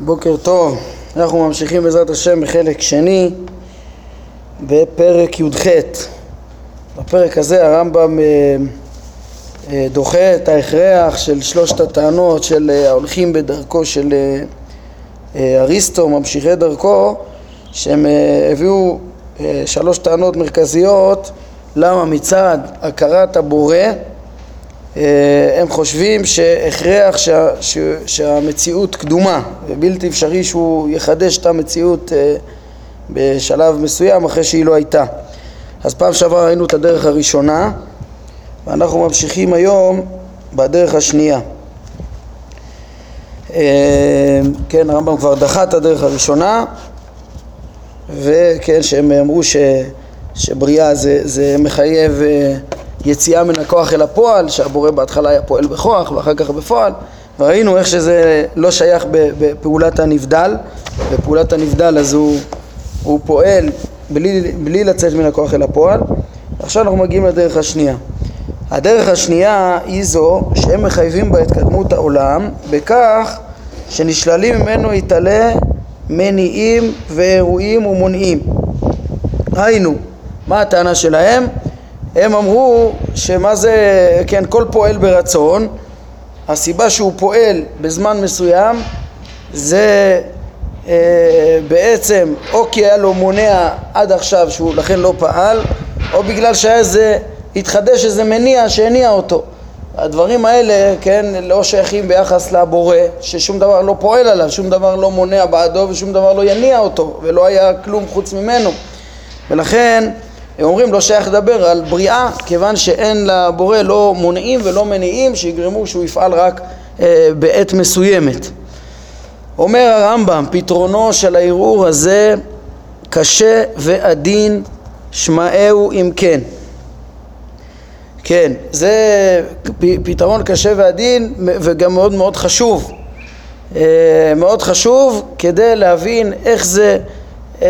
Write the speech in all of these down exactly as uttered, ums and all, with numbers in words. בוקר טוב, אנחנו ממשיכים בעזרת השם בחלק שני בפרק י"ח. בפרק הזה הרמב"ם דוחה את ההכרח של שלושת הטענות של ההולכים בדרכו של אריסטו, ממשיכי דרכו, שהם הביאו שלוש טענות מרכזיות למה מצד הכרת הבורא הם חושבים שהכרח שה, שה, שהמציאות קדומה ובלתי אפשרי שהוא יחדש את המציאות בשלב מסוים אחרי שהיא לא הייתה. אז פעם שעבר ראינו את הדרך הראשונה ואנחנו ממשיכים היום בדרך השנייה. כן, הרמב"ם כבר דחה את הדרך הראשונה, וכן שהם אמרו ש, שבריאה זה, זה מחייב יציאה מן הכוח אל הפועל, שהבורא בהתחלה היה פועל בכוח ואחר כך בפועל, וראינו איך שזה לא שייך בפעולת הנבדל. בפעולת הנבדל אז הוא, הוא פועל בלי, בלי לצאת מן הכוח אל הפועל. עכשיו אנחנו מגיעים לדרך השנייה. הדרך השנייה היא זו שהם מחייבים בהתקדמות העולם בכך שנשללים ממנו יתעלה מניעים ואירועים ומונעים. ראינו מה הטענה שלהם? הם אמרו שמה זה, כן, כל פועל ברצון, הסיבה שהוא פועל בזמן מסוים זה אה, בעצם או כי היה לו מונע עד עכשיו שהוא לכן לא פעל, או בגלל שהיה זה התחדש איזה מניע שהניע אותו. הדברים האלה, כן, לא שייכים ביחס לבורא, ששום דבר לא פועל עליו, שום דבר לא מונע בעדו ושום דבר לא יניע אותו, ולא היה כלום חוץ ממנו. ולכן הם אומרים לא שייך לדבר על בריאה, כיוון שאין לבורא לא מונעים ולא מניעים שיגרמו שהוא יפעל רק אה, בעת מסוימת. אומר הרמב"ם, פתרונו של הערעור הזה קשה ועדין, שמעהו אם כן. כן, זה פתרון קשה ועדין וגם מאוד מאוד חשוב. אה, מאוד חשוב כדי להבין איך זה... אה,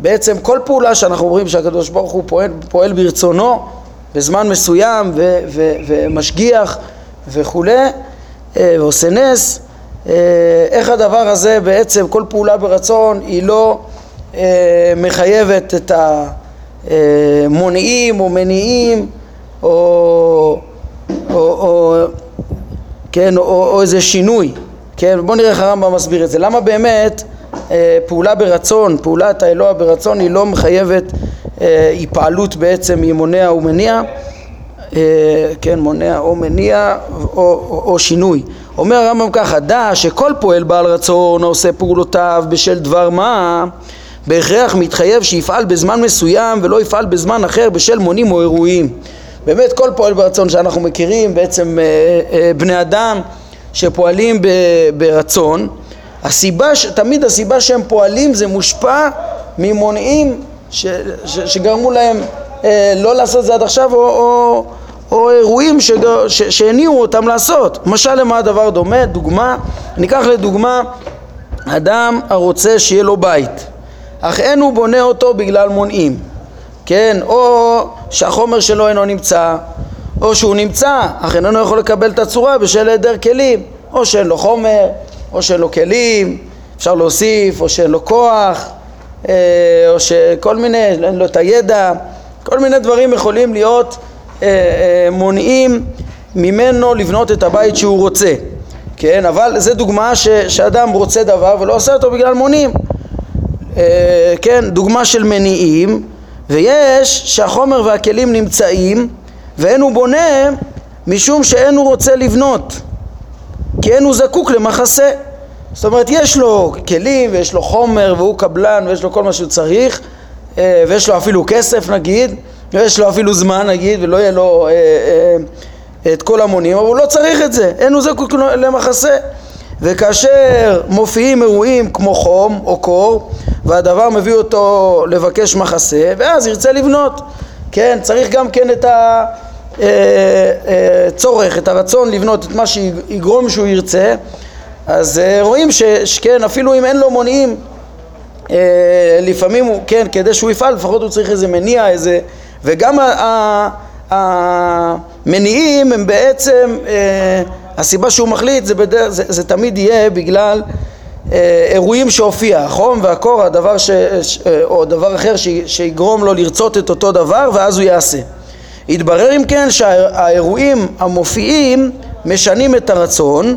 בעצם כל פעולה שאנחנו אומרים שהקדוש ברוך הוא פועל, פועל ברצונו בזמן מסוים ו, ו, ומשגיח וכו' ועושה נס, איך הדבר הזה בעצם כל פעולה ברצון היא לא אה, מחייבת את המונעים או מניעים או, או, או, כן, או, או איזה שינוי. כן, בוא נראה איך הרמב"ם מסביר את זה, למה באמת פעולה ברצון, פעולת האלוה ברצון היא לא מחייבת היא פעלות בעצם היא מונע ומניע, כן, מונע או מניע או, או, או שינוי. אומר הרמב"ם ככה, דע שכל פועל בעל רצון עושה פעולותיו בשל דבר מה בהכרח מתחייב שיפעל בזמן מסוים ולא יפעל בזמן אחר בשל מונים או אירועים. באמת כל פועל ברצון שאנחנו מכירים, בעצם בני אדם שפועלים ברצון, הסיבה, תמיד הסיבה שהם פועלים זה מושפע ממונעים ש, ש, שגרמו להם אה, לא לעשות זה עד עכשיו, או, או, או אירועים שגר, ש, שהניעו אותם לעשות. משל למה הדבר דומה? דוגמה, ניקח לדוגמה אדם הרוצה שיהיה לו בית, אך אין הוא בונה אותו בגלל מונעים, כן, או שהחומר שלו אינו נמצא, או שהוא נמצא אך אינו יכול לקבל את הצורה בשל היעדר כלים, או שאין לו חומר או שאין לו כלים, אפשר להוסיף, או שאין לו כוח, או שכל מיני, אין לו את הידע, כל מיני דברים יכולים להיות מונעים ממנו לבנות את הבית שהוא רוצה. כן, אבל זו דוגמה ש, שאדם רוצה דבר ולא עושה אותו בגלל מונעים. כן, דוגמה של מניעים, ויש שהחומר והכלים נמצאים, ואין הוא בונה משום שאין הוא רוצה לבנות. כי אין הוא זקוק למחסה. זאת אומרת, יש לו כלים ויש לו חומר והוא קבלן ויש לו כל מה שהוא צריך, ויש לו אפילו כסף נגיד, ויש לו אפילו זמן נגיד, ולא יהיה לו אה, אה, את כל המונים, אבל הוא לא צריך את זה, אין הוא זקוק למחסה. וכאשר מופיעים אירועים כמו חום או קור והדבר מביא אותו לבקש מחסה, ואז ירצה לבנות. כן, צריך גם כן את ה... צורך, את הרצון לבנות את מה שיגרום שהוא ירצה. אז רואים שכן, אפילו אם אין לו מונעים, לפעמים הוא, כן, כדי שהוא יפעל לפחות הוא צריך איזה מניע, איזה, וגם המניעים הם בעצם, הסיבה שהוא מחליט זה, זה, זה תמיד יהיה בגלל אירועים שהופיע, החום והקור, הדבר ש... או דבר אחר ש... שיגרום לו לרצות את אותו דבר ואז הוא יעשה. התברר אם כן שהאירועים המופיעים משנים את הרצון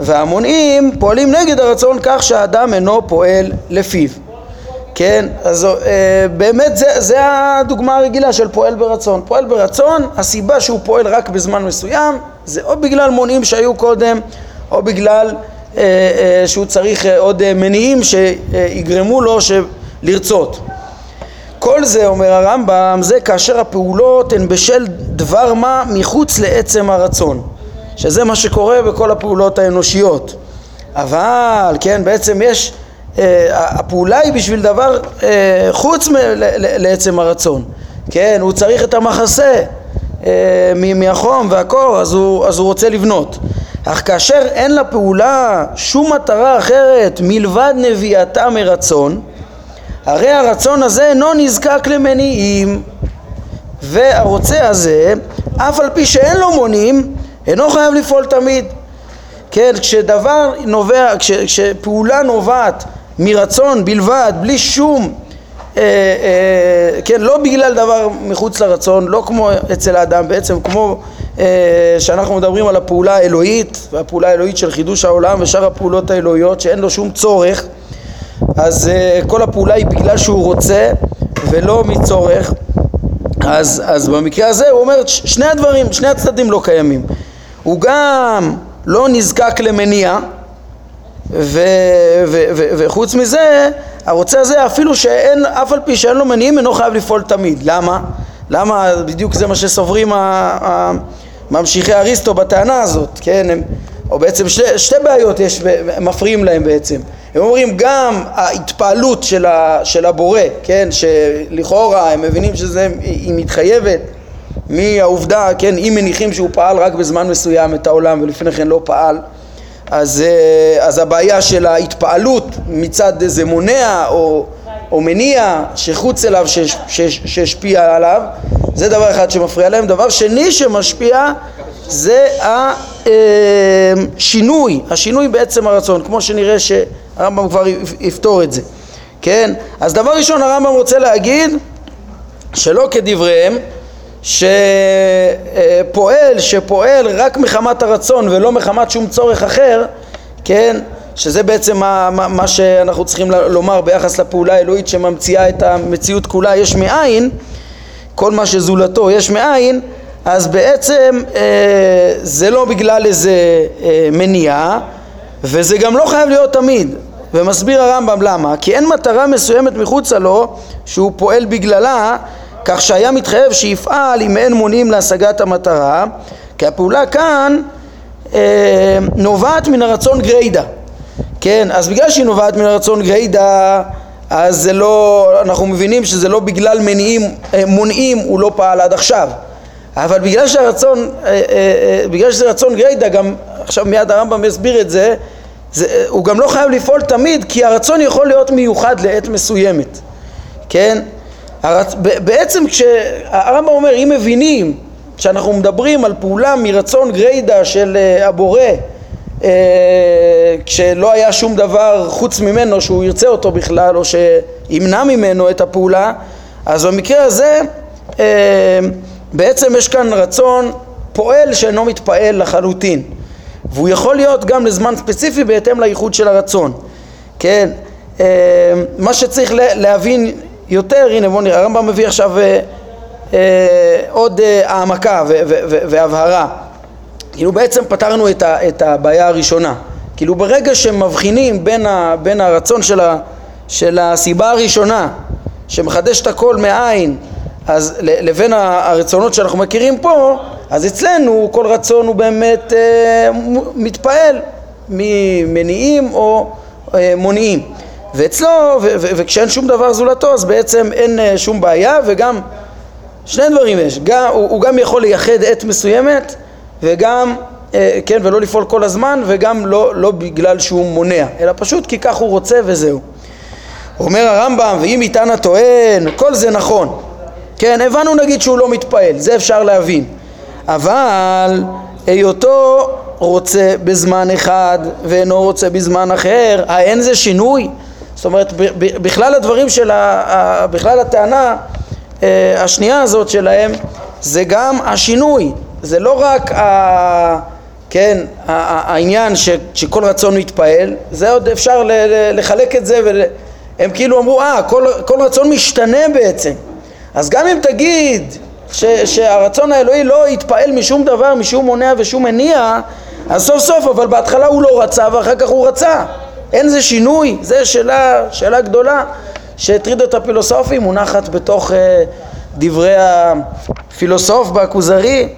והמונעים פועלים נגד הרצון כך שהאדם אינו פועל לפיו. כן, אז אה, באמת זה, זה הדוגמה הרגילה של פועל ברצון. פועל ברצון, הסיבה שהוא פועל רק בזמן מסוים, זה או בגלל מונעים שהיו קודם, או בגלל אה, אה, שהוא צריך אה, עוד אה, מניעים שיגרמו לו לרצות. כל זה, אומר הרמב"ם, זה כאשר הפעולות הן בשל דבר מה מחוץ לעצם הרצון. שזה מה שקורה בכל הפעולות האנושיות. אבל, כן, בעצם יש... Uh, הפעולה היא בשביל דבר uh, חוץ מ- ל- ל- לעצם הרצון, כן, הוא צריך את המחסה uh, מ- מהחום והקור, אז הוא, אז הוא רוצה לבנות. אך כאשר אין לה פעולה שום מטרה אחרת מלבד נביאתה מרצון, הרי הרצון הזה אינו נזקק למניעים, והרוצה הזה אף על פי שאין לו מונים אינו חייב לפעול תמיד. כן, כשדבר נובע, כש, כשפעולה נובעת מרצון בלבד, בלי שום, אה, אה, כן, לא בגלל דבר מחוץ לרצון, לא כמו אצל האדם, בעצם כמו אה, שאנחנו מדברים על הפעולה האלוהית, והפעולה האלוהית של חידוש העולם ושאר הפעולות האלוהיות, שאין לו שום צורך, אז אה, כל הפעולה היא בגלל שהוא רוצה ולא מצורך, אז, אז במקרה הזה הוא אומר, שני הדברים, שני הצדדים לא קיימים, הוא גם לא נזקק למניע, וחוץ מזה, הרוצה הזה אפילו שאין, אף על פי שאין לו מניעים, אינו חייב לפעול תמיד. למה? למה? בדיוק זה מה שסוברים ממשיכי אריסטו בטענה הזאת, כן? הם, או בעצם שתי, שתי בעיות יש, מפריעים להם בעצם. הם אומרים גם ההתפעלות של, ה, של הבורא, כן? שלכאורה הם מבינים שזה, היא מתחייבת. מהעובדה, כן, אם מניחים שהוא פעל רק בזמן מסוים את העולם ולפני כן לא פעל, אז, אז הבעיה של ההתפעלות מצד איזה מונע או, או מניע שחוץ אליו שש, שש, ששפיע עליו, זה דבר אחד שמפריע להם. דבר שני שמשפיע זה השינוי, השינוי בעצם הרצון, כמו שנראה שהרמב"ם כבר יפתור את זה, כן? אז דבר ראשון הרמב"ם רוצה להגיד שלא כדבריהם, שפועל, שפועל רק מחמת הרצון ולא מחמת שום צורך אחר, כן, שזה בעצם מה, מה, מה שאנחנו צריכים לומר ביחס לפעולה האלוהית שממציאה את המציאות כולה יש מאין, כל מה שזולתו יש מאין, אז בעצם אה, זה לא בגלל איזה אה, מניעה, וזה גם לא חייב להיות תמיד, ומסביר הרמב"ם למה, כי אין מטרה מסוימת מחוצה לו שהוא פועל בגללה, כך שהיה מתחייב שיפעל אם אין מונים להשגת המטרה, כי הפעולה כאן אה, נובעת מן הרצון גריידה. כן, אז בגלל שהיא נובעת מן הרצון גריידה, אז זה לא, אנחנו מבינים שזה לא בגלל מניעים, אה, מונעים הוא לא פעל עד עכשיו. אבל בגלל שהרצון, אה, אה, בגלל שזה רצון גריידה, גם עכשיו מיד הרמב"ם מסביר את זה, זה, הוא גם לא חייב לפעול תמיד, כי הרצון יכול להיות מיוחד לעת מסוימת. כן? בעצם כשהרמב"ם אומר אם מבינים שאנחנו מדברים על פעולה מרצון גריידה של הבורא כשלא היה שום דבר חוץ ממנו שהוא ירצה אותו בכלל או שימנע ממנו את הפעולה, אז במקרה הזה בעצם יש כאן רצון פועל שאינו מתפעל לחלוטין, והוא יכול להיות גם לזמן ספציפי בהתאם לייחוד של הרצון. כן, מה שצריך להבין יותר, הנה בוא נראה, הרמב"ם מביא עכשיו אה, אה, עוד אה, העמקה ו- ו- ו- והבהרה. כאילו בעצם פתרנו את, ה- את הבעיה הראשונה. כאילו ברגע שמבחינים בין, ה- בין הרצון של, ה- של הסיבה הראשונה, שמחדש את הכל מאין, אז ל- לבין הרצונות שאנחנו מכירים פה, אז אצלנו כל רצון הוא באמת אה, מתפעל ממניעים או אה, מונעים. ואצלו, ו- ו- ו- וכשאין שום דבר זולתו, אז בעצם אין uh, שום בעיה, וגם שני דברים יש, גם, הוא, הוא גם יכול לייחד עת מסוימת, וגם, uh, כן, ולא לפעול כל הזמן, וגם לא, לא בגלל שהוא מונע, אלא פשוט כי כך הוא רוצה וזהו. אומר הרמב"ם, ואם איתן הטוען, כל זה נכון. כן, הבנו נגיד שהוא לא מתפעל, זה אפשר להבין. אבל היותו רוצה בזמן אחד ואינו רוצה בזמן אחר, האין זה שינוי? זאת אומרת, בכלל הדברים של ה... בכלל הטענה השנייה הזאת שלהם, זה גם השינוי, זה לא רק ה... כן, העניין ש... שכל רצון מתפעל, זה עוד אפשר לחלק את זה, והם כאילו אמרו, אה, כל, כל רצון משתנה בעצם. אז גם אם תגיד ש... שהרצון האלוהי לא יתפעל משום דבר, משום מונע ושום מניע, אז סוף סוף, אבל בהתחלה הוא לא רצה ואחר כך הוא רצה. אין זה שינוי, זה שאלה, שאלה גדולה שהטריד את הפילוסופים, מונחת בתוך אה, דברי הפילוסוף באקוזרי,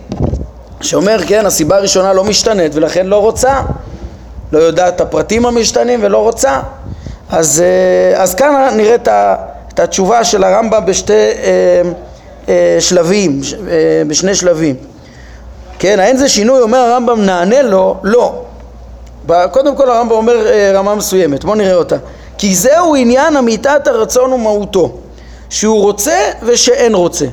שאומר, כן, הסיבה הראשונה לא משתנית ולכן לא רוצה, לא יודעת את הפרטים המשתנים ולא רוצה. אז, אה, אז כאן נראה את, ה, את התשובה של הרמב"ם בשתי אה, אה, שלבים, אה, בשני שלבים. כן, האין זה שינוי, אומר הרמב"ם, נענה לו, לא. קודם כל הרמב"ם אומר רמה מסוימת, בוא נראה אותה. כי זהו עניין אמיתת הרצון ומהותו, שהוא רוצה ושאין רוצה.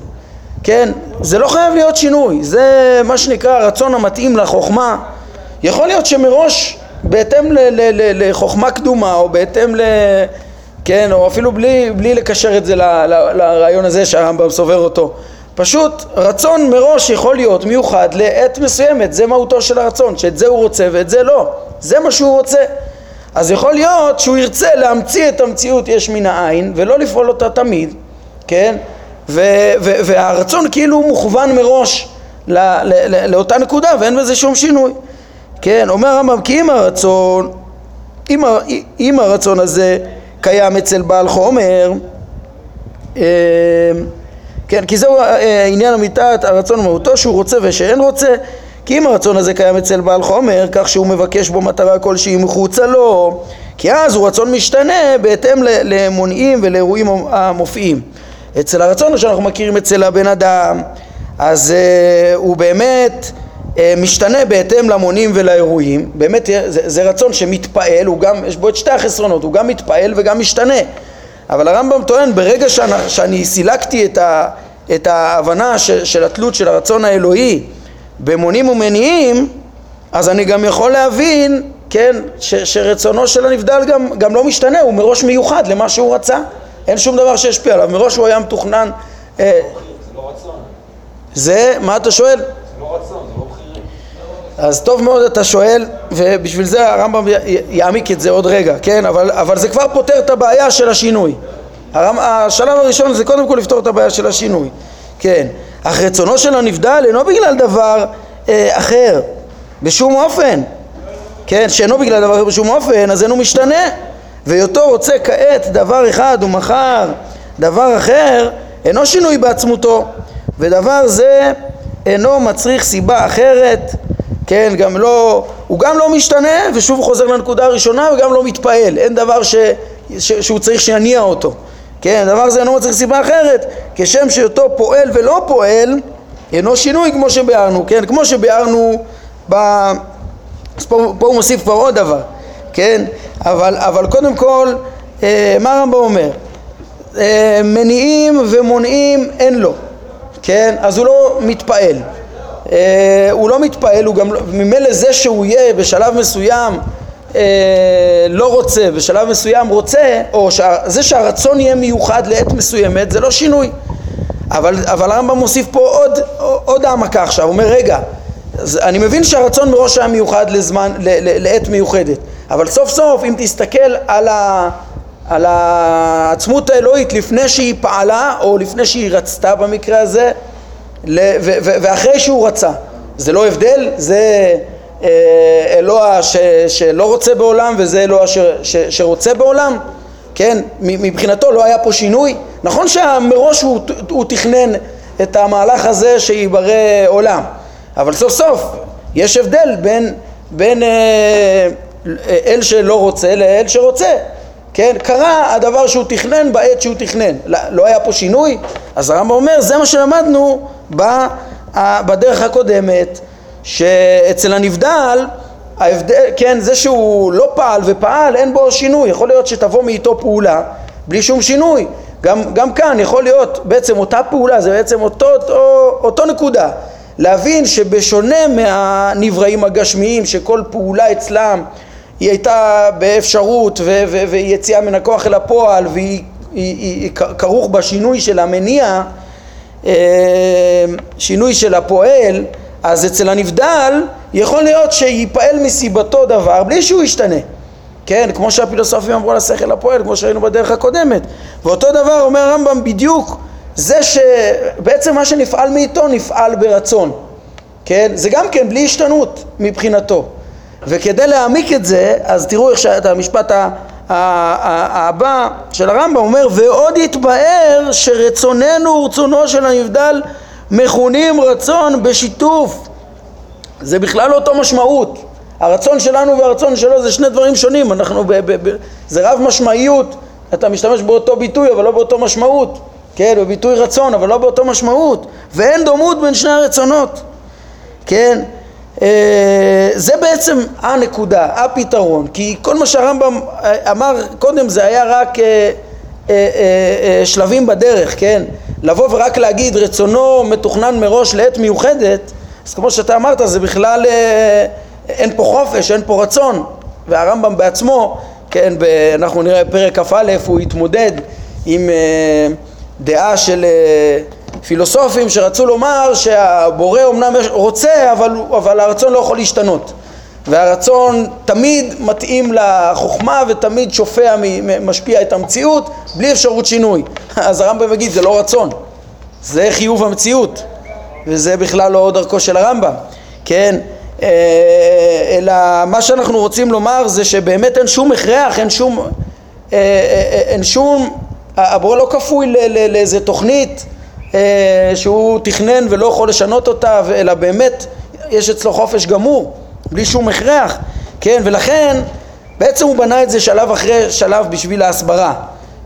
כן, זה לא חייב להיות שינוי, זה מה שנקרא הרצון המתאים לחוכמה. יכול להיות שמראש בהתאם ל- ל- ל- לחוכמה קדומה, או בהתאם ל... כן, או אפילו בלי, בלי לקשר את זה ל- ל- לרעיון הזה שהרמב"ם סובר אותו. פשוט רצון מראש יכול להיות מיוחד לעת מסוימת, זה מהותו של הרצון, שאת זה הוא רוצה ואת זה לא, זה מה שהוא רוצה. אז יכול להיות שהוא ירצה להמציא את המציאות יש מן העין ולא לפעול אותה תמיד, כן? ו- ו- והרצון כאילו מוכוון מראש לא- לא- לא- לאותה נקודה ואין בזה שום שינוי, כן? אומר הרמב"ם, כי אם הרצון, אם, אם הרצון הזה קיים אצל בעל חומר, אה... כן, כי זהו עניין אמיתת הרצון מהותו שהוא רוצה ושאין רוצה. כי אם הרצון הזה קיים אצל בעל חומר, כך שהוא מבקש בו מטרה כלשהי מחוצה לו, כי אז הוא רצון משתנה בהתאם למונעים ולאירועים המופיעים. אצל הרצון שאנחנו מכירים אצל הבן אדם, אז uh, הוא באמת uh, משתנה בהתאם למונעים ולאירועים. באמת זה, זה רצון שמתפעל, הוא גם, יש בו את שתי החסרונות, הוא גם מתפעל וגם משתנה. אבל הרמב"ם טוען, ברגע שאני, שאני סילקתי את, ה, את ההבנה של, של התלות של הרצון האלוהי במונים ומניעים, אז אני גם יכול להבין, כן, ש, שרצונו של הנבדל גם, גם לא משתנה, הוא מראש מיוחד למה שהוא רצה, אין שום דבר שהשפיע עליו, מראש הוא היה מתוכנן. זה לא רצון. זה, מה אתה שואל? זה לא רצון, זה לא בחירים. אז טוב מאוד אתה שואל, ובשביל זה הרמב"ם יעמיק את זה עוד רגע, כן? אבל, אבל זה כבר פותר את הבעיה של השינוי. הרמב... השלב הראשון זה קודם כל לפתור את הבעיה של השינוי, כן? אך רצונו של הנבדל אינו בגלל דבר אה, אחר, בשום אופן, כן? שאינו בגלל דבר אחר בשום אופן, אז אינו משתנה. ויותו רוצה כעת דבר אחד ומחר דבר אחר, אינו שינוי בעצמותו, ודבר זה אינו מצריך סיבה אחרת, כן, גם לא, הוא גם לא משתנה, ושוב הוא חוזר לנקודה הראשונה, וגם לא מתפעל, אין דבר ש, ש, שהוא צריך שיניע אותו, כן, דבר זה אינו מצריך סיבה אחרת, כשם שאותו פועל ולא פועל, אינו שינוי כמו שביארנו, כן, כמו שביארנו, ב... אז פה, פה הוא מוסיף כבר עוד דבר, כן, אבל, אבל קודם כל, אה, מה הרמב"ם אומר? אה, מניעים ומונעים אין לו, כן, אז הוא לא מתפעל. Uh, הוא לא מתפעל, הוא גם לא, ממילא זה שהוא יהיה בשלב מסוים uh, לא רוצה, בשלב מסוים רוצה, או שה, זה שהרצון יהיה מיוחד לעת מסוימת, זה לא שינוי. אבל, אבל הרמב"ם מוסיף פה עוד, עוד העמקה עכשיו, הוא אומר רגע, אני מבין שהרצון מראש היה מיוחד לזמן, ל, ל, לעת מיוחדת, אבל סוף סוף אם תסתכל על, ה, על העצמות האלוהית לפני שהיא פעלה, או לפני שהיא רצתה במקרה הזה, ו- ו- ואחרי שהוא רצה, זה לא הבדל, זה אה, אלוה ש- שלא רוצה בעולם וזה אלוה ש- ש- שרוצה בעולם, כן, מבחינתו לא היה פה שינוי, נכון שמראש הוא, הוא תכנן את המהלך הזה שיברא עולם, אבל סוף סוף יש הבדל בין, בין אה, אל שלא רוצה לאל שרוצה, כן, קרה הדבר שהוא תכנן בעת שהוא תכנן, לא, לא היה פה שינוי. אז הרמב"ם אומר, זה מה שלמדנו בדרך הקודמת, שאצל הנבדל, ההבדל, כן, זה שהוא לא פעל ופעל, אין בו שינוי, יכול להיות שתבוא מאיתו פעולה בלי שום שינוי, גם, גם כאן יכול להיות בעצם אותה פעולה, זה בעצם אותו, אותו, אותו נקודה, להבין שבשונה מהנבראים הגשמיים שכל פעולה אצלם היא הייתה באפשרות ויציאה מן הכוח אל הפועל והיא כרוך בשינוי של המניע, שינוי של הפועל, אז אצל הנבדל יכול להיות שיפעל מסיבתו דבר בלי שהוא ישתנה, כן, כמו שהפילוסופים אמרו על השכל הפועל, כמו שראינו בדרך הקודמת. ואותו דבר אומר הרמב"ם בדיוק, זה שבעצם מה שנפעל מאיתו נפעל ברצון, כן, זה גם כן בלי השתנות מבחינתו. וכדי להעמיק את זה, אז תראו איך שאת המשפט הבא של הרמב"ם אומר, ועוד יתבאר שרצוננו ורצונו של הנבדל מכונים רצון בשיתוף. זה בכלל לא אותו משמעות, הרצון שלנו והרצון שלו זה שני דברים שונים, אנחנו ב- ב- ב- זה רב משמעיות, אתה משתמש באותו ביטוי אבל לא באותו משמעות, כן, בביטוי רצון אבל לא באותו משמעות, ואין דומות בין שני הרצונות, כן, זה בעצם הנקודה, הפתרון, כי כל מה שהרמב"ם אמר קודם זה היה רק שלבים בדרך, כן, לבוא ורק להגיד רצונו מתוכנן מראש לעת מיוחדת, אז כמו שאתה אמרת זה בכלל אין פה חופש, אין פה רצון, והרמב"ם בעצמו, כן, אנחנו נראה פרק א' הוא התמודד עם דעה של פילוסופים שרצו לומר שהבורא אומנם רוצה אבל, אבל הרצון לא יכול להשתנות, והרצון תמיד מתאים לחוכמה ותמיד שופע משפיע את המציאות בלי אפשרות שינוי. אז הרמב"ם מגיד זה לא רצון, זה חיוב המציאות, וזה בכלל לא דרכו של הרמב"ם, כן, אלא מה שאנחנו רוצים לומר זה שבאמת אין שום הכרח, אין שום, אין שום, הבורא לא כפוי לאיזה תוכנית שהוא תכנן ולא יכול לשנות אותה, אלא באמת יש אצלו חופש גמור בלי שום הכרח, כן, ולכן בעצם הוא בנה את זה שלב אחרי שלב בשביל ההסברה.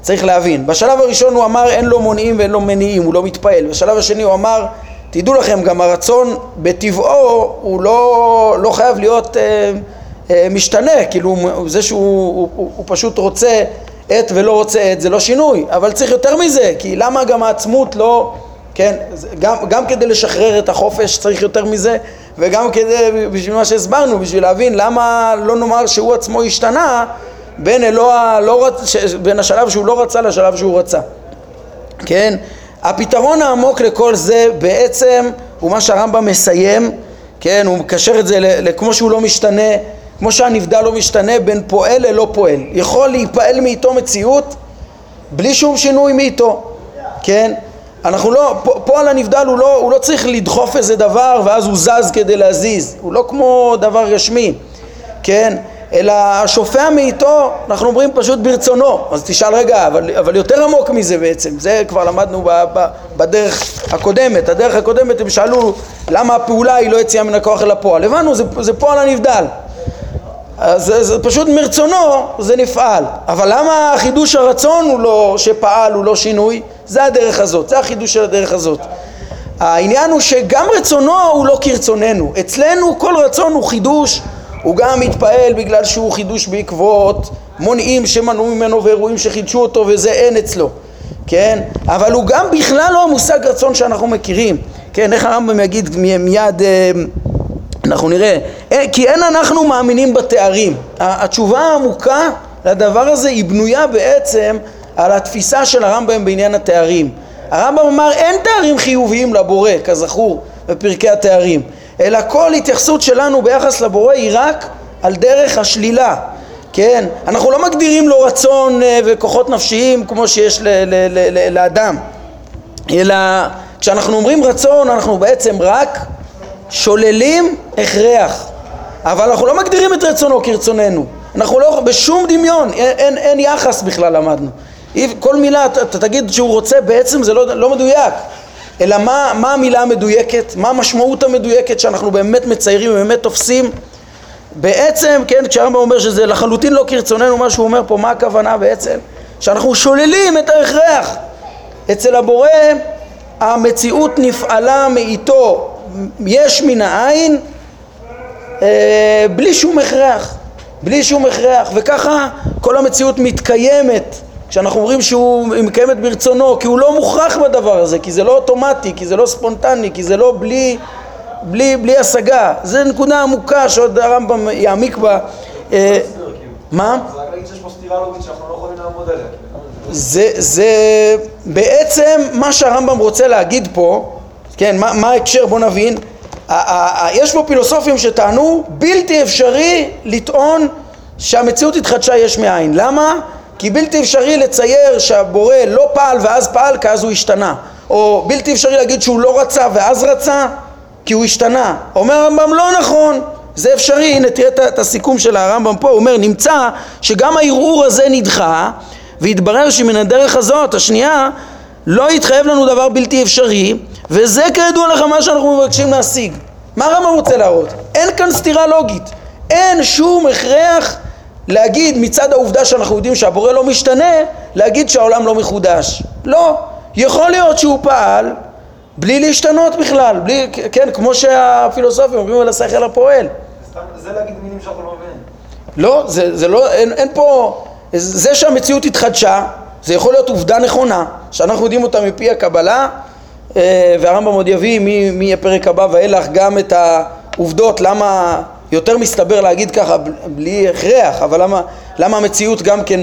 צריך להבין, בשלב הראשון הוא אמר אין לו מונעים ואין לו מניעים, הוא לא מתפעל. בשלב השני הוא אמר תדעו לכם גם הרצון בטבעו הוא לא, לא חייב להיות אה, אה, משתנה, כאילו זה שהוא הוא, הוא, הוא פשוט רוצה את ולא רוצה את, זה לא שינוי, אבל צריך יותר מזה, כי למה גם העצמות לא, כן, גם, גם כדי לשחרר את החופש צריך יותר מזה, וגם כדי, בשביל מה שהסברנו, בשביל להבין למה לא נאמר שהוא עצמו השתנה בין, אלוה, לא, בין השלב שהוא לא רצה לשלב שהוא רצה, כן? הפתרון העמוק לכל זה בעצם הוא מה שהרמב"ם מסיים, כן, הוא מקשר את זה לכמו שהוא לא משתנה, כמו שהנבדל לא משתנה בין פועל ללא פועל, יכול להיפעל מאיתו מציאות בלי שום שינוי מאיתו, כן, אנחנו לא, פועל הנבדל הוא לא, הוא לא צריך לדחוף איזה דבר ואז הוא זז כדי להזיז, הוא לא כמו דבר רשמי, כן, אלא השופע מאיתו, אנחנו אומרים פשוט ברצונו. אז תשאל רגע, אבל, אבל יותר עמוק מזה בעצם, זה כבר למדנו ב, ב, בדרך הקודמת, הדרך הקודמת הם שאלו למה הפעולה היא לא יציאה מן הכוח אל הפועל, הבנו, זה, זה פועל הנבדל, אז זה, זה פשוט מרצונו זה נפעל, אבל למה חידוש הרצון הוא לא שפעל, הוא לא שינוי, זה הדרך הזאת, זה החידוש של הדרך הזאת. העניין הוא שגם רצונו הוא לא כרצוננו, אצלנו כל רצון הוא חידוש, הוא גם מתפעל בגלל שהוא חידוש בעקבות מונעים שמנעו ממנו ואירועים שחידשו אותו, וזה אין אצלו, כן, אבל הוא גם בכלל לא המושג רצון שאנחנו מכירים, כן, איך הרמב"ם יגיד מיד, אנחנו נראה, כי אין אנחנו מאמינים בתארים. התשובה העמוקה לדבר הזה היא בנויה בעצם על התפיסה של הרמב"ם בעניין התארים. הרמב"ם אמר אין תארים חיוביים לבורא כזכור בפרקי התארים, אלא כל התייחסות שלנו ביחס לבורא היא רק על דרך השלילה, כן, אנחנו לא מגדירים לו רצון וכוחות נפשיים כמו שיש ל- ל- ל- ל- לאדם, אלא כשאנחנו אומרים רצון אנחנו בעצם רק שוללים הכרח, אבל אנחנו לא מגדירים את רצונו כרצוננו, אנחנו לא, בשום דמיון, אין, אין, אין יחס בכלל, למדנו כל מילה, אתה תגיד שהוא רוצה, בעצם זה לא, לא מדויק, אלא מה, מה המילה המדויקת, מה המשמעות המדויקת שאנחנו באמת מציירים ובאמת תופסים בעצם, כן, כשהרמב"ם אומר שזה לחלוטין לא כרצוננו, מה שהוא אומר פה, מה הכוונה בעצם? שאנחנו שוללים את ההכרח. אצל הבורא המציאות נפעלה מאיתו, יש מן העין, אה, בלי שום הכרח, בלי שום הכרח, וככה כל המציאות מתקיימת, כשאנחנו אומרים שהוא מקיימת ברצונו, כי הוא לא מוכרח בדבר הזה, כי זה לא אוטומטי, כי זה לא ספונטני, כי זה לא בלי בלי, בלי השגה. זה נקודה עמוקה שעוד הרמב"ם יעמיק בה. מה? זה רק להגיד שיש פה סתירה לוגית שאנחנו לא יכולים לעמוד עליה. זה, זה בעצם מה שהרמב"ם רוצה להגיד פה, כן, מה, מה ההקשר? בוא נבין. יש פה פילוסופים שטענו, בלתי אפשרי לטעון שהמציאות התחדשה יש מאין. למה? כי בלתי אפשרי לצייר שהבורא לא פעל ואז פעל, כי אז הוא השתנה. או בלתי אפשרי להגיד שהוא לא רצה ואז רצה, כי הוא השתנה. אומר הרמב"ם, לא נכון. זה אפשרי. הנה, תראה את הסיכום של הרמב"ם פה. הוא אומר, נמצא שגם הערעור הזה נדחה, והתברר שמן הדרך הזאת, השנייה, לא יתחייב לנו דבר בלתי אפשרי, וזה כידוע לך מה שאנחנו מבקשים להשיג. מה הרמב"ם רוצה להראות? אין כאן סתירה לוגית. אין שום הכרח להגיד מצד העובדה שאנחנו יודעים שהבורא לא משתנה, להגיד שהעולם לא מחודש. לא. יכול להיות שהוא פעל בלי להשתנות בכלל. בלי, כן, כמו שהפילוסופים אומרים על השכל הפועל. זה להגיד מילים שאנחנו לא מבינים. לא, זה, זה לא, אין, אין פה... זה שהמציאות התחדשה, זה יכול להיות עובדה נכונה, שאנחנו יודעים אותה מפי הקבלה, והרמב"ם עוד יביא מהפרק הבא ואילך גם את העובדות, למה יותר מסתבר להגיד ככה בלי הכרח, אבל למה, למה המציאות גם כן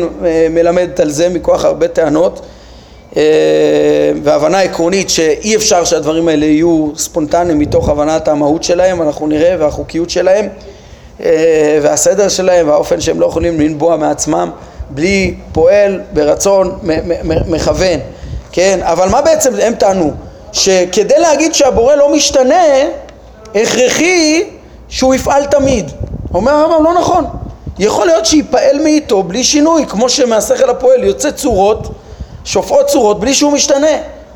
מלמדת על זה מכוח הרבה טענות, והבנה עקרונית שאי אפשר שהדברים האלה יהיו ספונטניים מתוך הבנת המהות שלהם, אנחנו נראה, והחוקיות שלהם, והסדר שלהם, והאופן שהם לא יכולים לנבוע מעצמם, בלי פועל, ברצון, מכוון, כן? אבל מה בעצם הם טענו? שכדי להגיד שהבורא לא משתנה, הכרחי שהוא יפעל תמיד. אומר הרמב"ם, לא נכון. יכול להיות שיפעל מאיתו בלי שינוי, כמו שמהשכל הפועל יוצא צורות, שופעות צורות, בלי שהוא משתנה.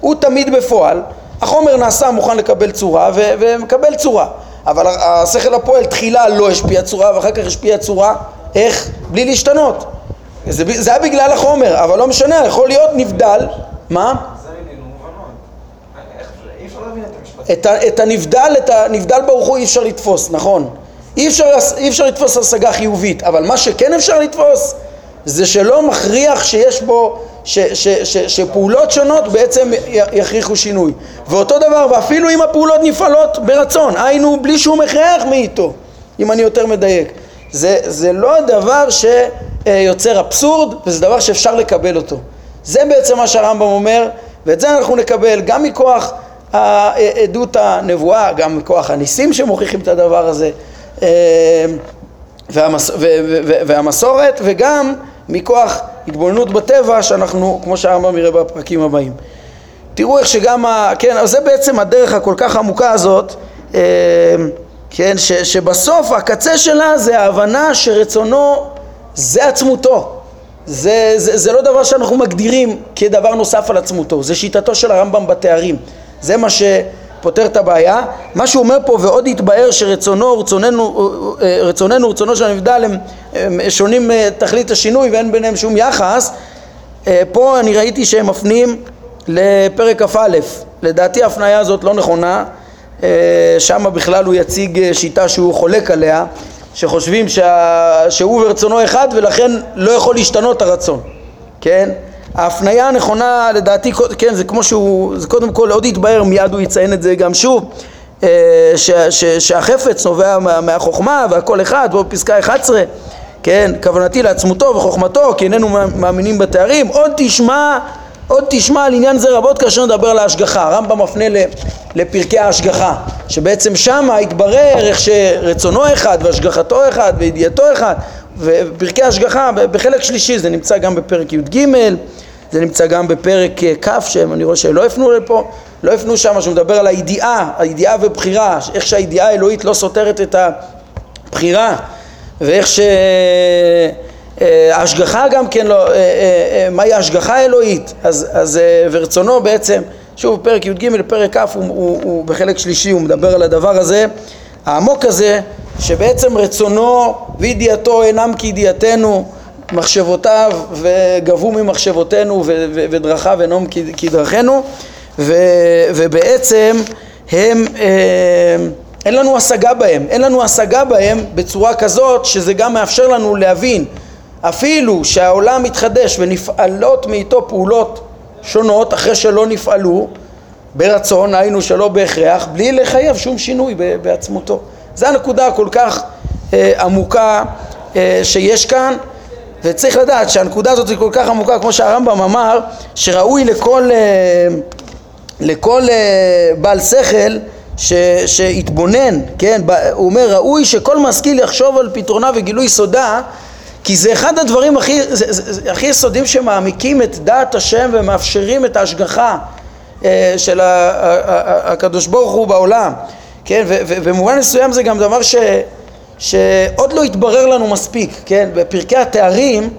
הוא תמיד בפועל, החומר נעשה מוכן לקבל צורה ו- ומקבל צורה. אבל השכל הפועל תחילה לא השפיע צורה, ואחר כך השפיע צורה, איך? בלי להשתנות. זה, זה היה בגלל החומר, אבל לא משנה, יכול להיות נבדל. מה? זה אלינו מובנות. אי אפשר להבין את המשפט. את הנבדל, את הנבדל ברוך הוא אי אפשר לתפוס, נכון. אי אפשר, אי אפשר לתפוס השגה חיובית, אבל מה שכן אפשר לתפוס, זה שלא מכריח שיש בו, ש, ש, ש, שפעולות שונות בעצם יכריחו שינוי. ואותו דבר, ואפילו אם הפעולות נפעלות ברצון, היינו בלי שום הכרח מאיתו, אם אני יותר מדייק. זה, זה לא דבר שיוצר אבסורד, וזה דבר שאפשר לקבל אותו. זה בעצם מה שהרמב"ם אומר, ואת זה אנחנו נקבל גם מכוח העדות הנבואה, גם מכוח הניסים שמוכיחים את הדבר הזה, והמס... והמסורת, וגם מכוח התבוננות בטבע שאנחנו, כמו שהרמב"ם נראה בפרקים הבאים. תראו איך שגם, ה... כן, אז זה בעצם הדרך הכל כך עמוקה הזאת, כן, ש... שבסוף הקצה שלה זה ההבנה שרצונו זה עצמותו. זה, זה, זה לא דבר שאנחנו מגדירים כדבר נוסף על עצמותו, זה שיטתו של הרמב"ם בתארים. זה מה שפותר את הבעיה. מה שהוא אומר פה, ועוד התבהר שרצונו, רצוננו, רצוננו, רצונו של הנבדל, הם, הם שונים תכלית השינוי ואין ביניהם שום יחס. פה אני ראיתי שהם מפנים לפרק א', לדעתי ההפניה הזאת לא נכונה, שם בכלל הוא יציג שיטה שהוא חולק עליה, שחושבים שה... שהוא ורצונו אחד ולכן לא יכול להשתנות הרצון, כן? ההפניה הנכונה לדעתי, כן, זה כמו שהוא, זה קודם כל עוד יתבהר, מיד הוא יציין את זה גם שוב, ש... ש... שהחפץ נובע מה... מהחוכמה והכל אחד, בו פסקה אחת עשרה, כן? כוונתי לעצמותו וחוכמתו, כי איננו מאמינים בתארים, עוד תשמע, עוד תשמע על עניין זה רבות כאשר נדבר על ההשגחה. הרמב"ם מפנה לפרקי ההשגחה, שבעצם שמה התברר איך שרצונו אחד והשגחתו אחד וידיעתו אחד, ופרקי ההשגחה בחלק שלישי, זה נמצא גם בפרק י' ג', זה נמצא גם בפרק כ', שאני רואה שלא הפנו לפה, לא הפנו שמה, שמדבר על הידיעה, הידיעה ובחירה, איך שהידיעה האלוהית לא סותרת את הבחירה, ואיך ש... ההשגחה גם כן לא, מהי ההשגחה האלוהית, אז, אז ורצונו בעצם, שוב פרק י' ג' פרק כ' הוא, הוא, הוא בחלק שלישי, הוא מדבר על הדבר הזה, העמוק הזה, שבעצם רצונו וידיעתו אינם כידיעתנו, מחשבותיו וגבו ממחשבותינו ו, ו, ודרכיו אינם כדרכינו, ו, ובעצם הם... אין לנו השגה בהם, אין לנו השגה בהם בצורה כזאת שזה גם מאפשר לנו להבין אפילו שהעולם מתחדש ונפעלות מאיתו פעולות שונות אחרי שלא נפעלו, ברצון, היינו שלא בהכרח, בלי לחייב שום שינוי בעצמותו. זו הנקודה הכל כך אה, עמוקה אה, שיש כאן, וצריך לדעת שהנקודה הזאת היא כל כך עמוקה, כמו שהרמב"ם אמר, שראוי לכל, אה, לכל אה, בעל שכל ש, שיתבונן, כן? הוא אומר, ראוי שכל משכיל יחשוב על פתרונה וגילוי סודה, כי זה אחד הדברים הכי, זה, זה, הכי יסודים שמעמיקים את דעת השם ומאפשרים את ההשגחה אה, של ה, ה, ה, הקדוש ברוך הוא בעולם. כן, ובמובן מסוים זה גם דבר ש, שעוד לא התברר לנו מספיק, כן, בפרקי התארים,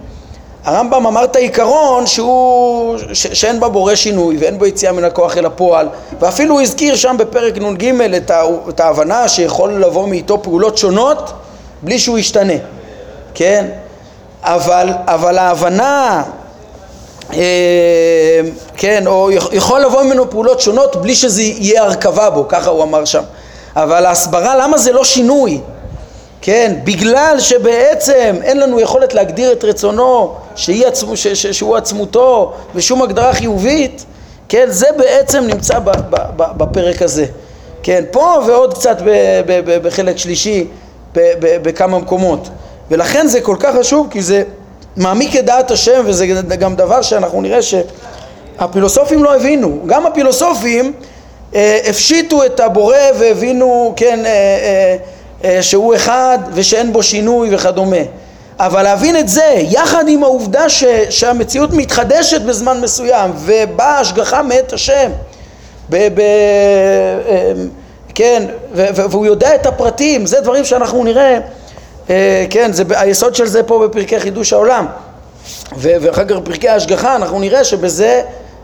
הרמב"ם אמר את העיקרון שהוא, ש, שאין בה בורא שינוי ואין בו יציאה מן הכוח אל הפועל, ואפילו הוא הזכיר שם בפרק נון ג' את, ה, את ההבנה שיכול לבוא מאיתו פעולות שונות בלי שהוא ישתנה, כן, אבל, אבל ההבנה, אה, כן, או יכול לבוא ממנו פעולות שונות בלי שזה יהיה הרכבה בו, ככה הוא אמר שם. אבל ההסברה למה זה לא שינוי, כן, בגלל שבעצם אין לנו יכולת להגדיר את רצונו, שהיא עצמו, ש, ש, שהוא עצמותו, ושום הגדרה חיובית, כן, זה בעצם נמצא ב, ב, ב, בפרק הזה, כן, פה ועוד קצת ב, ב, ב, בחלק שלישי, ב, ב, בכמה מקומות, ולכן זה כל כך חשוב, כי זה מעמיק את דעת השם, וזה גם דבר שאנחנו נראה שהפילוסופים לא הבינו, גם הפילוסופים, הפשיטו את הבורא והבינו, כן, שהוא אחד ושאין בו שינוי וכדומה, אבל להבין את זה יחד עם העובדה ש, שהמציאות מתחדשת בזמן מסוים ובאה השגחה מאת השם ב, ב, כן, ו, והוא יודע את הפרטים, זה דברים שאנחנו נראה, כן, זה, היסוד של זה פה בפרקי חידוש העולם ואחר כך בפרקי ההשגחה אנחנו נראה שבזה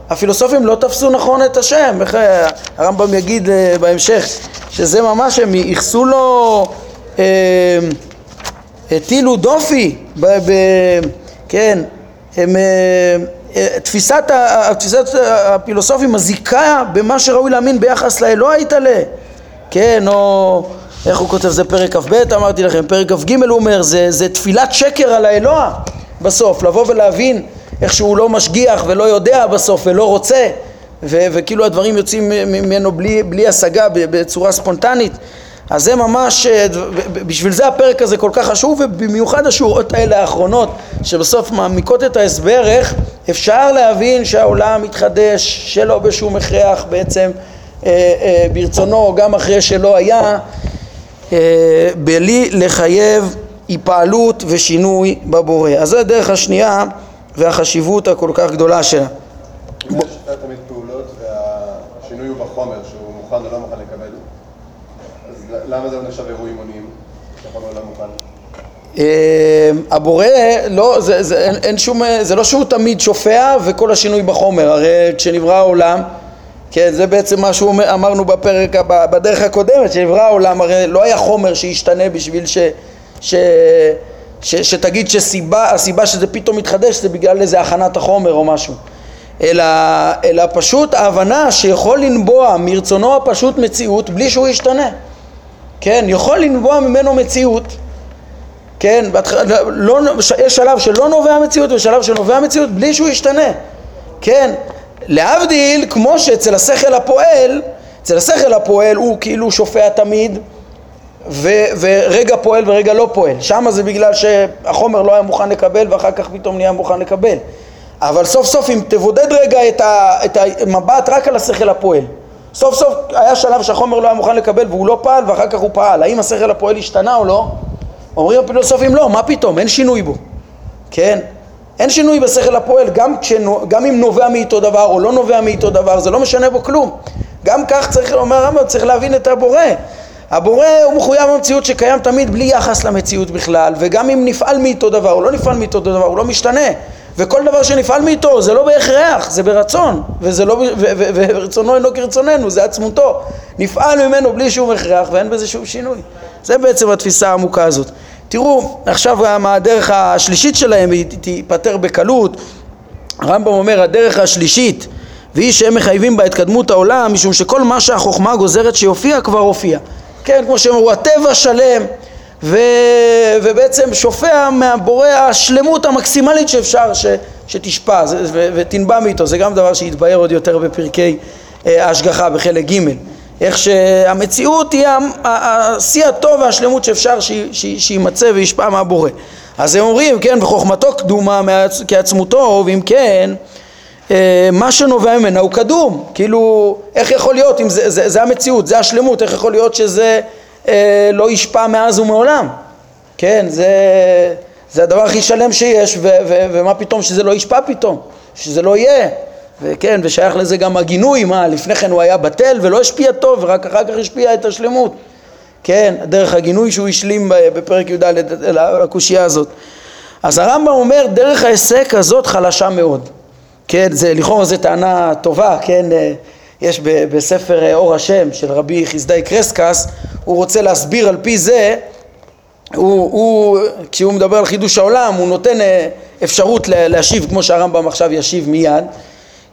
הפילוסופים לא תפסו נכון את השם, הרמב"ם יגיד בהמשך שזה ממש הם ייחסו לו, הטילו דופי, כן, תפיסת הפילוסופים מזיקה במה שראוי להאמין ביחס לאלוה יתעלה, כן, או איך הוא כותב, זה פרק אף ב' אמרתי לכם, פרק אף ג' הוא אומר, זה תפילת שקר על האלוה בסוף, לבוא ולהבין איך שהוא לא משגיח ולא יודע בסוף ולא רוצה, ו- וכאילו הדברים יוצאים ממנו בלי, בלי השגה בצורה ספונטנית, אז זה ממש, בשביל זה הפרק הזה כל כך חשוב, ובמיוחד השורות האלה האחרונות, שבסוף מעמיקות את ההסבר, איך אפשר להבין שהעולם מתחדש, שלא בשום הכרח בעצם אה, אה, ברצונו, גם אחרי שלא היה, אה, בלי לחייב היפעלות ושינוי בבורא. אז זה הדרך השנייה, והחשיבות הכל כך גדולה שלה. יש שיטת תמיד פעולות והשינוי הוא בחומר, שהוא מוכן או לא מוכן לקבל. אז למה זה לא נחשב אירועים מוניים? שחומר לא מוכן? הבורא, לא, זה לא שהוא תמיד שופע וכל השינוי בחומר. הרי כשנברא העולם, כן, זה בעצם מה שהוא אמרנו בפרק, בדרך הקודמת, כשנברא העולם, הרי לא היה חומר שהשתנה בשביל ש... ש, שתגיד שסיבה, הסיבה שזה פתאום מתחדש זה בגלל איזה הכנת החומר או משהו, אלא, אלא פשוט ההבנה שיכול לנבוע מרצונו הפשוט מציאות בלי שהוא ישתנה, כן, יכול לנבוע ממנו מציאות, כן, בתח... לא, יש שלב שלא נובע מציאות ושלב שנובע מציאות בלי שהוא ישתנה, כן, להבדיל כמו שאצל השכל הפועל, אצל השכל הפועל הוא כאילו שופע תמיד, ו- ורגע פועל ורגע לא פועל, שמה זה בגלל שהחומר לא היה מוכן לקבל ואחר כך פתאום נהיה מוכן לקבל, אבל סוף סוף אם תבודד רגע את, ה- את המבט רק על השכל הפועל, סוף סוף היה שלב שהחומר לא היה מוכן לקבל והוא לא פעל ואחר כך הוא פעל, האם השכל הפועל השתנה או לא? אומרים הפילוסופים לא, מה פתאום, אין שינוי בו, כן? אין שינוי בשכל הפועל, גם, כשנו, גם אם נובע מאיתו דבר או לא נובע מאיתו דבר, זה לא משנה בו כלום, גם כך צריך לומר רמב"ם, צריך להבין את הבורא, הבורא הוא מחויב במציאות שקיים תמיד בלי יחס למציאות בכלל, וגם אם נפעל מאיתו דבר, הוא לא נפעל מאיתו דבר, הוא לא משתנה, וכל דבר שנפעל מאיתו זה לא בהכרח, זה ברצון, וזה לא, ורצונו אינו כרצוננו, זה עצמותו, נפעל ממנו בלי שום הכרח ואין בזה שום שינוי, זה בעצם התפיסה העמוקה הזאת. תראו, עכשיו גם הדרך השלישית שלהם היא תיפטר בקלות, הרמב"ם אומר הדרך השלישית, והיא שהם מחייבים בה התקדמות העולם, משום שכל מה שהחוכמה גוזרת שיופיע כבר הופיע, כן, כמו שאמרו, הטבע שלם, ו... ובעצם שופע מהבורא השלמות המקסימלית שאפשר ש... שתשפע ו... ותנבע מאיתו, זה גם דבר שיתבהר עוד יותר בפרקי ההשגחה בחלק ג', איך שהמציאות היא השיא הטוב והשלמות שאפשר שימצא וישפע מהבורא. אז הם אומרים, כן, וחוכמתו קדומה כעצמותו, ואם כן, מה שנובע ממנה הוא קדום. כאילו, איך יכול להיות, אם זה, זה, זה המציאות, זה השלמות, איך יכול להיות שזה אה, לא ישפע מאז ומעולם? כן, זה, זה הדבר הכי שלם שיש, ו, ו, ומה פתאום שזה לא ישפע פתאום, שזה לא יהיה. וכן, ושייך לזה גם הגינוי, מה, לפני כן הוא היה בטל ולא השפיע טוב, ורק אחר כך השפיע את השלמות. כן, דרך הגינוי שהוא השלים בפרק יהודה לקושייה הזאת. אז הרמב"ם אומר, דרך ההיסק הזאת חלשה מאוד. כן, זה, לכאורה זה טענה טובה, כן, יש בספר אור השם של רבי חסדאי קרסקס, הוא רוצה להסביר על פי זה, הוא, הוא, כשהוא מדבר על חידוש העולם, הוא נותן אפשרות להשיב, כמו שהרמב"ם עכשיו ישיב מיד,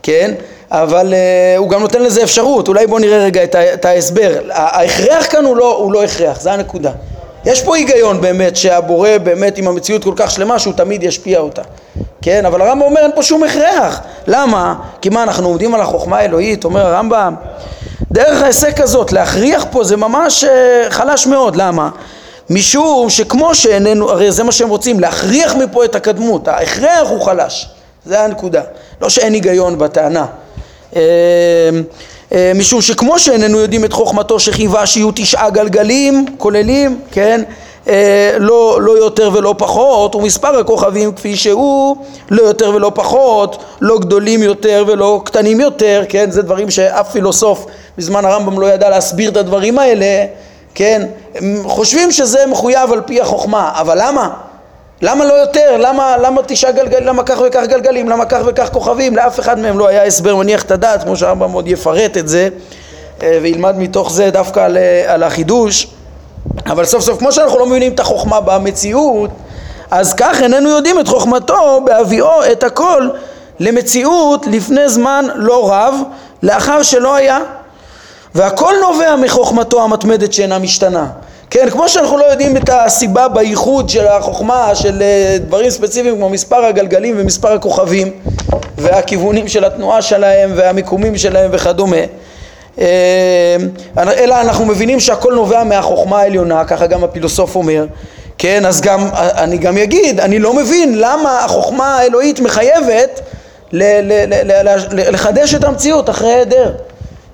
כן, אבל uh, הוא גם נותן לזה אפשרות. אולי בוא נראה רגע את, את ההסבר. ההכרח כאן הוא לא, הוא לא הכרח, זה הנקודה. יש פה היגיון באמת שהבורא באמת עם המציאות כל כך שלמה שהוא תמיד ישפיע אותה, כן, אבל הרמב"ם אומר אין פה שום הכרח. למה? כי מה, אנחנו עומדים על החוכמה האלוהית? אומר הרמב"ם, דרך ההיסק הזאת, להכריח פה זה ממש uh, חלש מאוד. למה? משום שכמו שאיננו, הרי זה מה שהם רוצים, להכריח מפה את הקדמות, ההכרח הוא חלש, זה הנקודה. לא שאין היגיון בטענה. משום שכמו שאיננו יודעים את חוכמתו שחיווה שיהיו תשעה גלגלים, כוללים, כן? לא, לא יותר ולא פחות, ומספר הכוכבים כפי שהוא, לא יותר ולא פחות, לא גדולים יותר ולא קטנים יותר, כן? זה דברים שאף פילוסוף בזמן הרמב"ם לא ידע להסביר את הדברים האלה, כן? חושבים שזה מחויב על פי החוכמה, אבל למה? למה לא יותר? למה, למה תשעה גלגלים? למה כך וכך גלגלים? למה כך וכך כוכבים? לאף אחד מהם לא היה הסבר מניח את הדעת, כמו שהרמב"ם עוד יפרט את זה, וילמד מתוך זה דווקא על, על החידוש. אבל סוף סוף, כמו שאנחנו לא מבינים את החוכמה במציאות, אז כך איננו יודעים את חוכמתו בהביאו את הכל למציאות לפני זמן לא רב, לאחר שלא היה. והכל נובע מחוכמתו המתמדת שאינה משתנה. כן, כמו שאנחנו לא יודעים את הסיבה בייחוד של החוכמה, של דברים ספציפיים כמו מספר הגלגלים ומספר הכוכבים והכיוונים של התנועה שלהם והמיקומים שלהם וכדומה, אלא אנחנו מבינים שהכל נובע מהחוכמה העליונה, ככה גם הפילוסוף אומר, כן, אז גם, אני גם אגיד, אני לא מבין למה החוכמה האלוהית מחייבת ל- ל- ל- ל- לחדש את המציאות אחרי היעדר,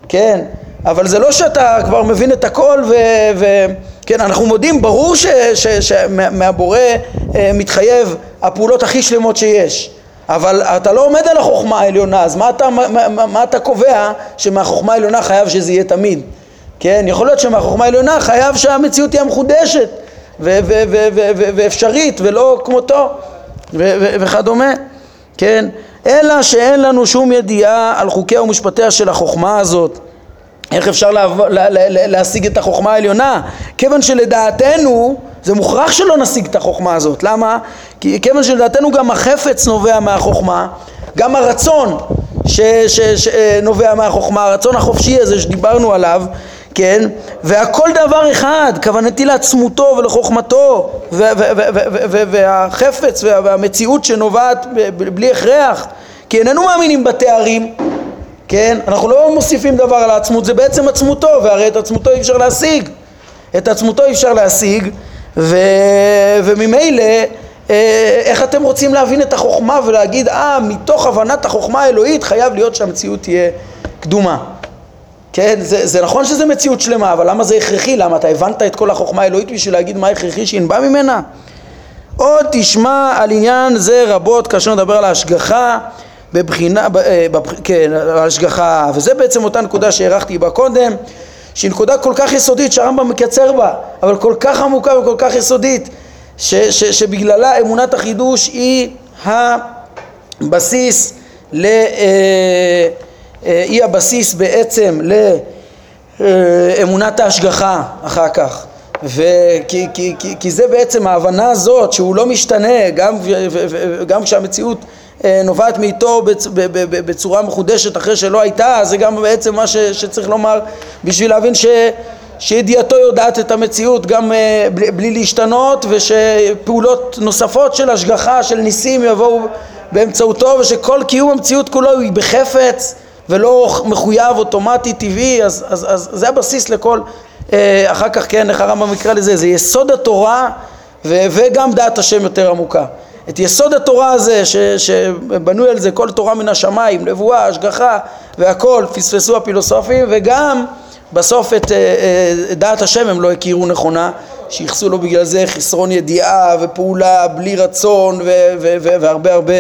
כן, אבל זה לא שאתה כבר מבין את הכל ו... ו- כן, אנחנו מודים, ברור ש, ש, ש, מהבורא אה, מתחייב הפעולות הכי שלמות שיש, אבל אתה לא עומד על החוכמה העליונה, אז מה אתה, מה, מה, מה אתה קובע שמהחוכמה העליונה חייב שזה יהיה תמיד? כן, יכול להיות שמהחוכמה העליונה חייב שהמציאות היא המחודשת ו, ו, ו, ו, ו, ואפשרית ולא כמותו ו, ו, וכדומה, כן, אלא שאין לנו שום ידיעה על חוקיה ומשפטיה של החוכמה הזאת. איך אפשר לה, לה, לה, להשיג את החוכמה העליונה? כיוון שלדעתנו, זה מוכרח שלא נשיג את החוכמה הזאת. למה? כי כיוון שלדעתנו גם החפץ נובע מהחוכמה, גם הרצון ש, ש, ש, נובע מהחוכמה, הרצון החופשי הזה שדיברנו עליו, כן? והכל דבר אחד, כוונתי לעצמותו ולחוכמתו, ו, ו, ו, ו, ו, והחפץ וה, והמציאות שנובעת בלי הכרח, כי איננו מאמינים בתארים, כן, אנחנו לא מוסיפים דבר על העצמות, זה בעצם עצמותו, והרי את עצמותו אי אפשר להשיג, את עצמותו אי אפשר להשיג, ו... וממילא, איך אתם רוצים להבין את החוכמה ולהגיד, אה, מתוך הבנת החוכמה האלוהית חייב להיות שהמציאות תהיה קדומה. כן, זה, זה נכון שזה מציאות שלמה, אבל למה זה הכרחי? למה אתה הבנת את כל החוכמה האלוהית בשביל להגיד מה הכרחי שינבע ממנה? עוד תשמע על עניין זה רבות, כאשר נדבר על ההשגחה, בבחינה, כן, ההשגחה, וזה בעצם אותה נקודה שהערכתי בה קודם, שהיא נקודה כל כך יסודית שהרמב"ם מקצר בה, אבל כל כך עמוקה וכל כך יסודית, ש, ש, שבגללה אמונת החידוש היא הבסיס, ל, היא הבסיס בעצם לאמונת ההשגחה אחר כך. וכי, כי, כי, כי זה בעצם ההבנה הזאת שהוא לא משתנה, גם, גם כשהמציאות נובעת מאיתו בצורה מחודשת אחרי שלא הייתה, זה גם בעצם מה שצריך לומר בשביל להבין שידיעתו יודעת את המציאות גם בלי להשתנות, ושפעולות נוספות של השגחה, של ניסים יבואו באמצעותו, ושכל קיום המציאות כולו היא בחפץ ולא מחויב אוטומטי טבעי, אז, אז, אז זה הבסיס לכל, אה, אחר כך כן, איך הרמב"ם יקרא לזה, זה יסוד התורה ו- וגם דעת השם יותר עמוקה. את יסוד התורה הזה ש- שבנוי על זה כל תורה מן השמיים, נבואה, השגחה והכל, פספסו הפילוסופים, וגם בסוף את אה, אה, דעת השם הם לא הכירו נכונה, שייחסו לו בגלל זה חסרון ידיעה ופעולה בלי רצון ו- ו- ו- והרבה הרבה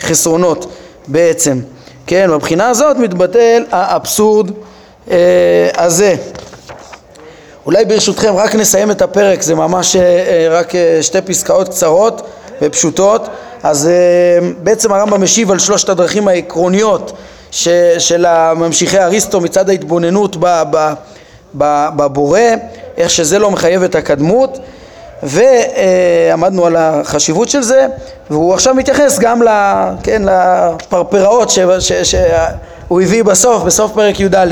חסרונות בעצם. כן, מבחינה הזאת מתבטל האבסורד אה, הזה. אולי ברשותכם רק נסיים את הפרק, זה ממש אה, רק אה, שתי פסקאות קצרות ופשוטות. אז אה, בעצם הרמב"ם משיב על שלושת הדרכים העקרוניות ש, של הממשיכי אריסטו מצד ההתבוננות בבורא, איך שזה לא מחייב את הקדמות, ועמדנו על החשיבות של זה, והוא עכשיו מתייחס גם כן, לפרפראות שהוא הביא בסוף, בסוף פרק י' ד'.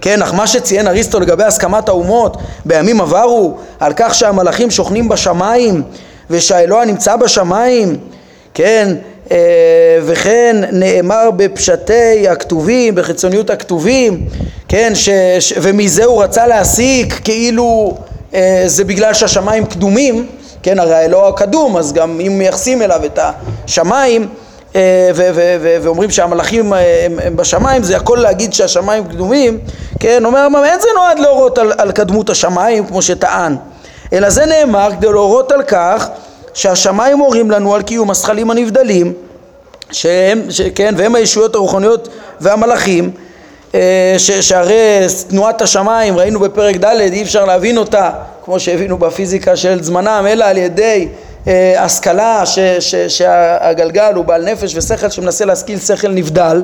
כן, אך מה שציין אריסטו לגבי הסכמת האומות בימים עברו, על כך שהמלאכים שוכנים בשמיים, ושהאלוה נמצא בשמיים, כן, וכן נאמר בפשטי הכתובים, בחיצוניות הכתובים, כן, ש, ש, ומזה הוא רצה להסיק כאילו זה בגלל שהשמיים קדומים, כן, הרי האלוה קדום, אז גם אם מייחסים אליו את השמיים ו- ו- ו- ואומרים שהמלאכים הם, הם בשמיים, זה הכל להגיד שהשמיים קדומים, כן, אומר, אין זה נועד להורות על, על קדמות השמיים כמו שטען, אלא זה נאמר כדי להורות על כך שהשמיים הורים לנו על קיום השכלים הנבדלים, שהם, שכן, והם הישויות הרוחניות והמלאכים, ש, שהרי תנועת השמיים, ראינו בפרק ד', אי אפשר להבין אותה, כמו שהבינו בפיזיקה של זמנם, אלא על ידי אה, השכלה ש, ש, שהגלגל הוא בעל נפש ושכל שמנסה להשכיל שכל נבדל,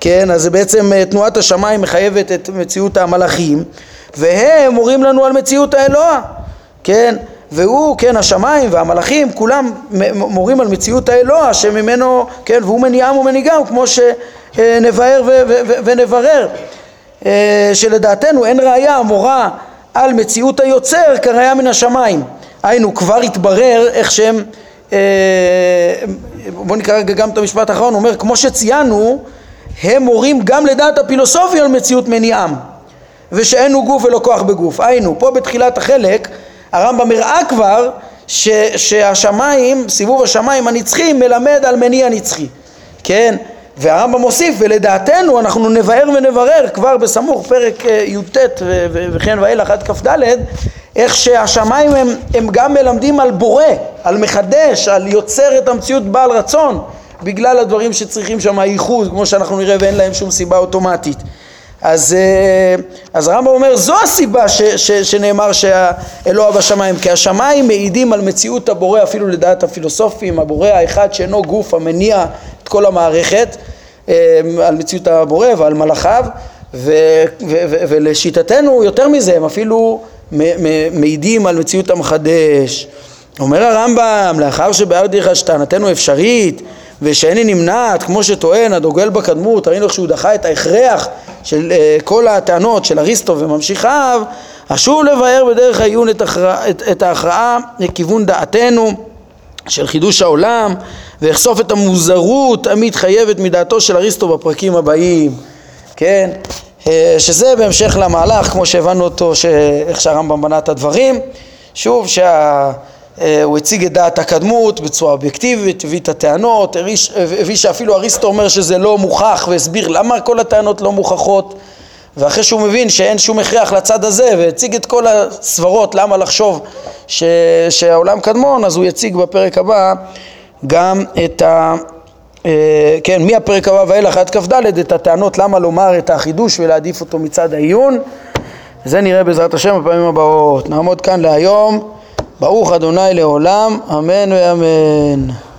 כן, אז בעצם תנועת השמיים מחייבת את מציאות המלאכים, והם הורים לנו על מציאות האלוה, כן, והוא, כן, השמיים והמלאכים, כולם מורים על מציאות האלוה, שממנו, כן, והוא מניעם ומניגם, כמו שנבהר ו- ו- ו- ונברר, שלדעתנו אין ראיה המורה על מציאות היוצר כראיה מן השמיים. היינו, כבר התברר איך שהם, בוא נקרא גם את המשפט האחרון, אומר, כמו שציינו, הם מורים גם לדעת הפילוסופיה על מציאות מניעם, ושאין הוא גוף ולא כוח בגוף. היינו, פה בתחילת החלק, הרמב"ם הראה כבר ש, שהשמיים, סיבוב השמיים הנצחי מלמד על מניע נצחי, כן, והרמב"ם מוסיף, ולדעתנו אנחנו נבהר ונברר כבר בסמוך פרק י"ט וכן ואילך עד כ"ד, איך שהשמיים הם, הם גם מלמדים על בורא, על מחדש, על יוצר את המציאות בעל רצון, בגלל הדברים שצריכים שם הייחוד, כמו שאנחנו נראה, ואין להם שום סיבה אוטומטית. אז, אז הרמב"ם אומר, זו הסיבה ש, ש, שנאמר שהאלוה בשמיים, כי השמיים מעידים על מציאות הבורא, אפילו לדעת הפילוסופים, הבורא האחד שאינו גוף, המניע את כל המערכת, על מציאות הבורא ועל מלאכיו, ו, ו, ו, ולשיטתנו יותר מזה, הם אפילו מ, מ, מעידים על מציאות המחדש. אומר הרמב"ם, לאחר שבארדיך שטענתנו אפשרית, ושאיני נמנעת, כמו שטוען הדוגל בקדמות, ראינו איך שהוא דחה את ההכרח של uh, כל הטענות של אריסטו וממשיכיו, אשוב לבאר בדרך העיון את, הכרע, את, את ההכרעה לכיוון דעתנו של חידוש העולם, והחשוף את המוזרות המתחייבת מדעתו של אריסטו בפרקים הבאים, כן, uh, שזה בהמשך למהלך, כמו שהבנו אותו, איך שהרמב"ם בנה את הדברים, שוב, שה... הוא הציג את דעת הקדמות בצורה אובייקטיבית, הביא את הטענות, הביא שאפילו אריסטו אומר שזה לא מוכח, והסביר למה כל הטענות לא מוכחות, ואחרי שהוא מבין שאין שום הכרח לצד הזה, והציג את כל הסברות למה לחשוב ש... שהעולם קדמון, אז הוא יציג בפרק הבא גם את ה... כן, מהפרק הבא ואילך עד כ"ד, את הטענות למה לומר את החידוש ולהעדיף אותו מצד העיון. זה נראה בעזרת השם בפעמים הבאות. נעמוד כאן להיום. ברוך אדוני לעולם, אמן ואמן.